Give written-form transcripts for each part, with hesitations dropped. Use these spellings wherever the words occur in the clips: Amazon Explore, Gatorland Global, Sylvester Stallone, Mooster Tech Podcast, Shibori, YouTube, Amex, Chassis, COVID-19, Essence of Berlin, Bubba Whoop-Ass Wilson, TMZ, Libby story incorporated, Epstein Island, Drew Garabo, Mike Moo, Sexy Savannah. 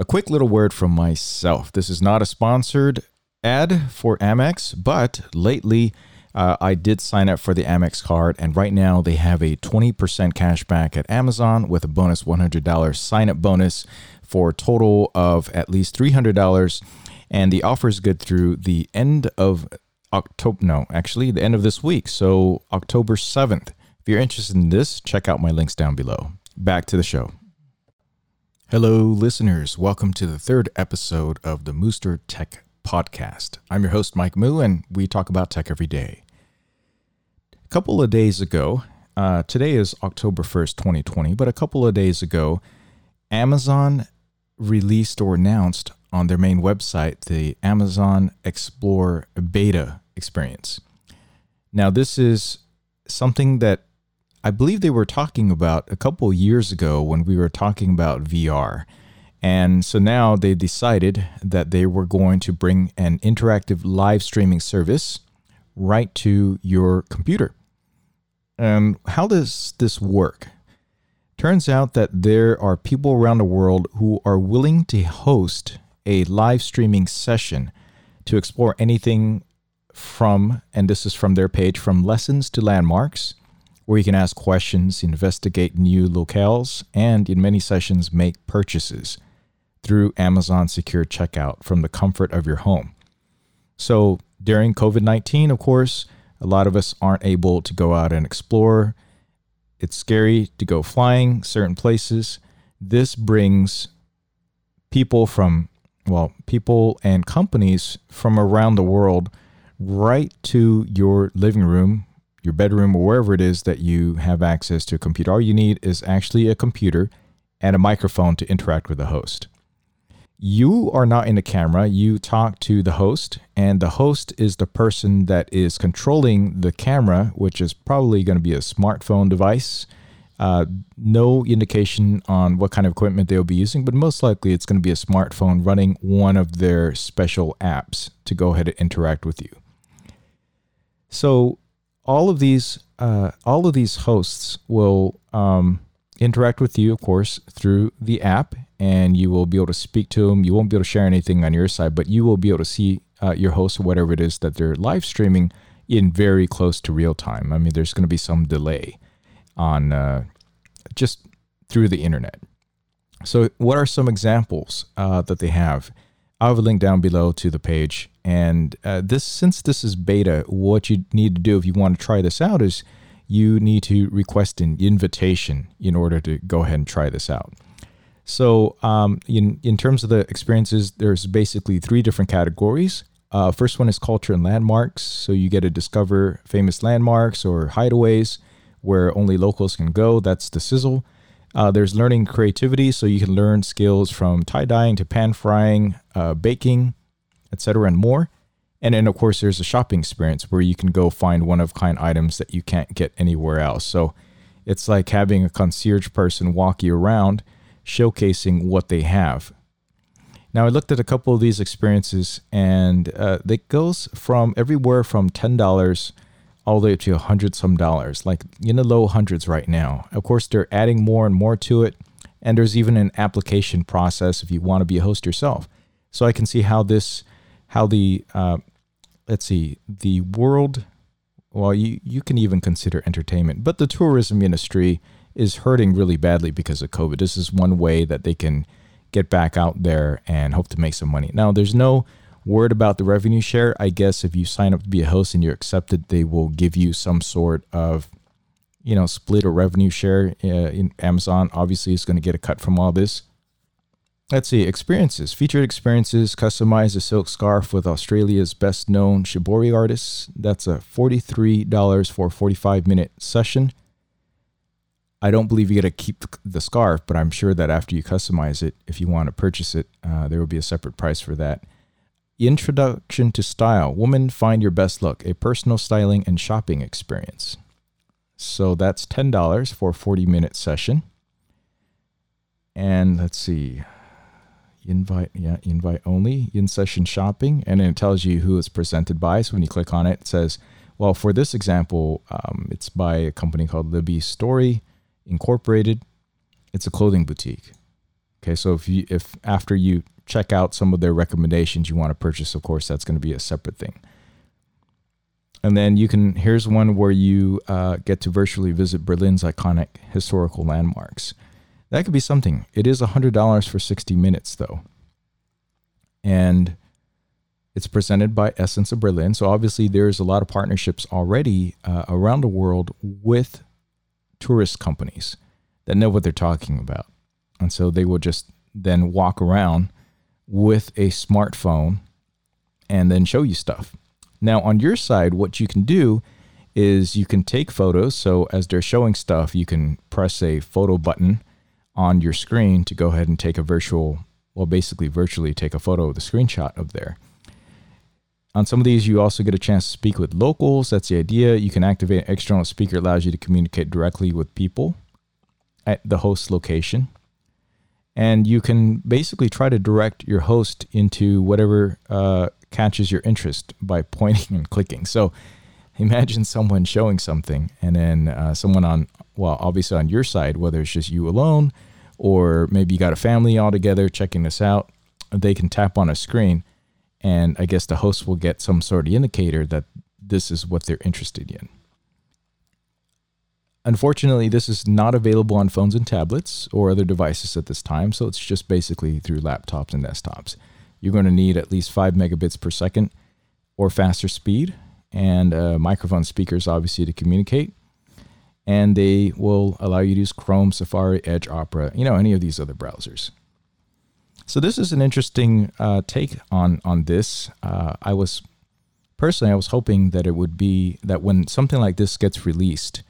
A quick little word from myself. This is not a sponsored ad for Amex, but lately I did sign up for the Amex card, and right now they have a 20% cash back at Amazon with a bonus $100 sign-up bonus for a total of at least $300, and the offer is good through the end of October. No, actually, the end of this week, so October 7th. If you're interested in this, check out my links down below. Back to the show. Hello, listeners. Welcome to the third episode of the Mooster Tech Podcast. I'm your host, Mike Moo, and we talk about tech every day. A couple of days ago, today is October 1st, 2020, but a couple of days ago, Amazon released or announced on their main website the Amazon Explore beta experience. Now, this is something that I believe they were talking about a couple years ago when we were talking about VR. And so now they decided that they were going to bring an interactive live streaming service right to your computer. How does this work? Turns out that there are people around the world who are willing to host a live streaming session to explore anything from, and this is from their page, from lessons to landmarks, where you can ask questions, investigate new locales, and in many sessions make purchases through Amazon Secure Checkout from the comfort of your home. So during COVID-19, of course, a lot of us aren't able to go out and explore. It's scary to go flying certain places. This brings people from, well, people and companies from around the world right to your living room, your bedroom, or wherever it is that you have access to a computer. All you need is actually a computer and a microphone to interact with the host. You are not in the camera. You talk to the host, and the host is the person that is controlling the camera, which is probably going to be a smartphone device. No indication on what kind of equipment they'll be using, but most likely it's going to be a smartphone running one of their special apps to go ahead and interact with you. So all of these hosts will interact with you, of course, through the app, and you will be able to speak to them. You won't be able to share anything on your side, but you will be able to see your host or whatever it is that they're live streaming in very close to real time. I mean, there's going to be some delay on just through the internet. So what are some examples that they have? I'll have a link down below to the page. And since this is beta, what you need to do if you want to try this out is you need to request an invitation in order to go ahead and try this out. So in terms of the experiences, there's basically three different categories. First one is culture and landmarks. So you get to discover famous landmarks or hideaways where only locals can go. That's the sizzle. There's learning creativity, so you can learn skills from tie-dyeing to pan-frying, baking, etc. and more. And then, of course, there's a shopping experience where you can go find one-of-kind items that you can't get anywhere else. So it's like having a concierge person walk you around, showcasing what they have. Now, I looked at a couple of these experiences, and it goes from everywhere from $10 all the way to $100-some, like in the low hundreds right now. Of course, they're adding more and more to it, and there's even an application process if you want to be a host yourself. So I can see how the world, well, you can even consider entertainment, but the tourism industry is hurting really badly because of COVID. This is one way that they can get back out there and hope to make some money. Now, there's no word about the revenue share. I guess if you sign up to be a host and you're accepted, they will give you some sort of, split or revenue share. In Amazon, obviously, is going to get a cut from all this. Let's see, experiences. Featured experiences, customize a silk scarf with Australia's best known Shibori artists. That's a $43 for a 45-minute session. I don't believe you get to keep the scarf, but I'm sure that after you customize it, if you want to purchase it, there will be a separate price for that. Introduction to Style. Woman, find your best look. A personal styling and shopping experience. So that's $10 for a 40-minute session. And let's see. Invite only. In-session shopping. And then it tells you who it's presented by. So when you click on it, it says, well, for this example, it's by a company called Libby Story Incorporated. It's a clothing boutique. Okay, so if after you check out some of their recommendations you want to purchase, of course, that's going to be a separate thing. And then here's one where you get to virtually visit Berlin's iconic historical landmarks. That could be something. It is $100 for 60 minutes, though. And it's presented by Essence of Berlin. So obviously there's a lot of partnerships already around the world with tourist companies that know what they're talking about. And so they will just then walk around with a smartphone and then show you stuff. Now, on your side, what you can do is you can take photos. So as they're showing stuff, you can press a photo button on your screen to go ahead and take a virtually take a photo with a screenshot of there. On some of these, you also get a chance to speak with locals. That's the idea. You can activate an external speaker. It allows you to communicate directly with people at the host location. And you can basically try to direct your host into whatever catches your interest by pointing and clicking. So imagine someone showing something, and then someone obviously on your side, whether it's just you alone or maybe you got a family all together checking this out, they can tap on a screen, and I guess the host will get some sort of indicator that this is what they're interested in. Unfortunately, this is not available on phones and tablets or other devices at this time, so it's just basically through laptops and desktops. You're going to need at least 5 megabits per second or faster speed, and microphone speakers, obviously, to communicate. And they will allow you to use Chrome, Safari, Edge, Opera, any of these other browsers. So this is an interesting take on this. I was hoping that it would be that when something like this gets released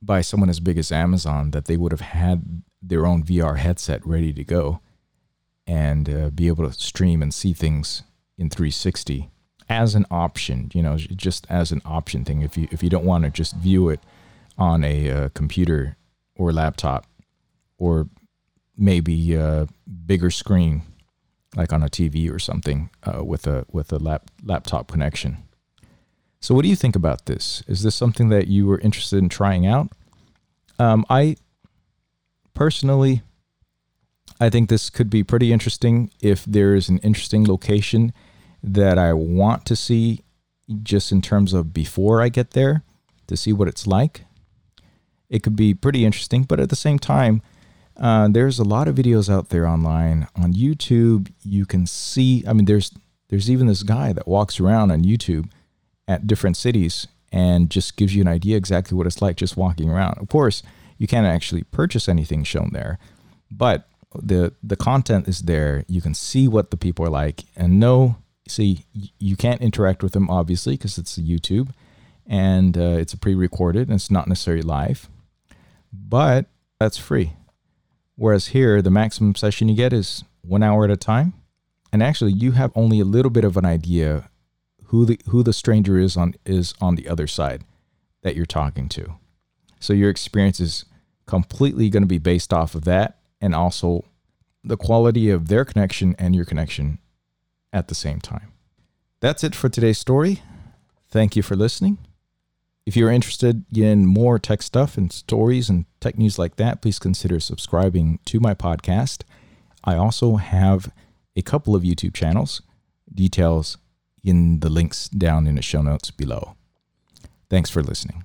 by someone as big as Amazon, that they would have had their own VR headset ready to go and be able to stream and see things in 360 as an option, just as an option thing. If you don't want to just view it on a computer or laptop or maybe a bigger screen, like on a TV or something with a laptop connection. So what do you think about this? Is this something that you were interested in trying out? I think this could be pretty interesting if there is an interesting location that I want to see just in terms of before I get there to see what it's like. It could be pretty interesting, but at the same time, there's a lot of videos out there online on YouTube. You can see, there's even this guy that walks around on YouTube at different cities and just gives you an idea exactly what it's like just walking around. Of course, you can't actually purchase anything shown there, but the content is there. You can see what the people are like and you can't interact with them, obviously, because it's YouTube and it's pre-recorded and it's not necessarily live, but that's free. Whereas here, the maximum session you get is 1 hour at a time. And actually, you have only a little bit of an idea who the stranger is on the other side that you're talking to. So your experience is completely going to be based off of that and also the quality of their connection and your connection at the same time. That's it for today's story. Thank you for listening. If you're interested in more tech stuff and stories and tech news like that, please consider subscribing to my podcast. I also have a couple of YouTube channels, details in the links down in the show notes below. Thanks for listening.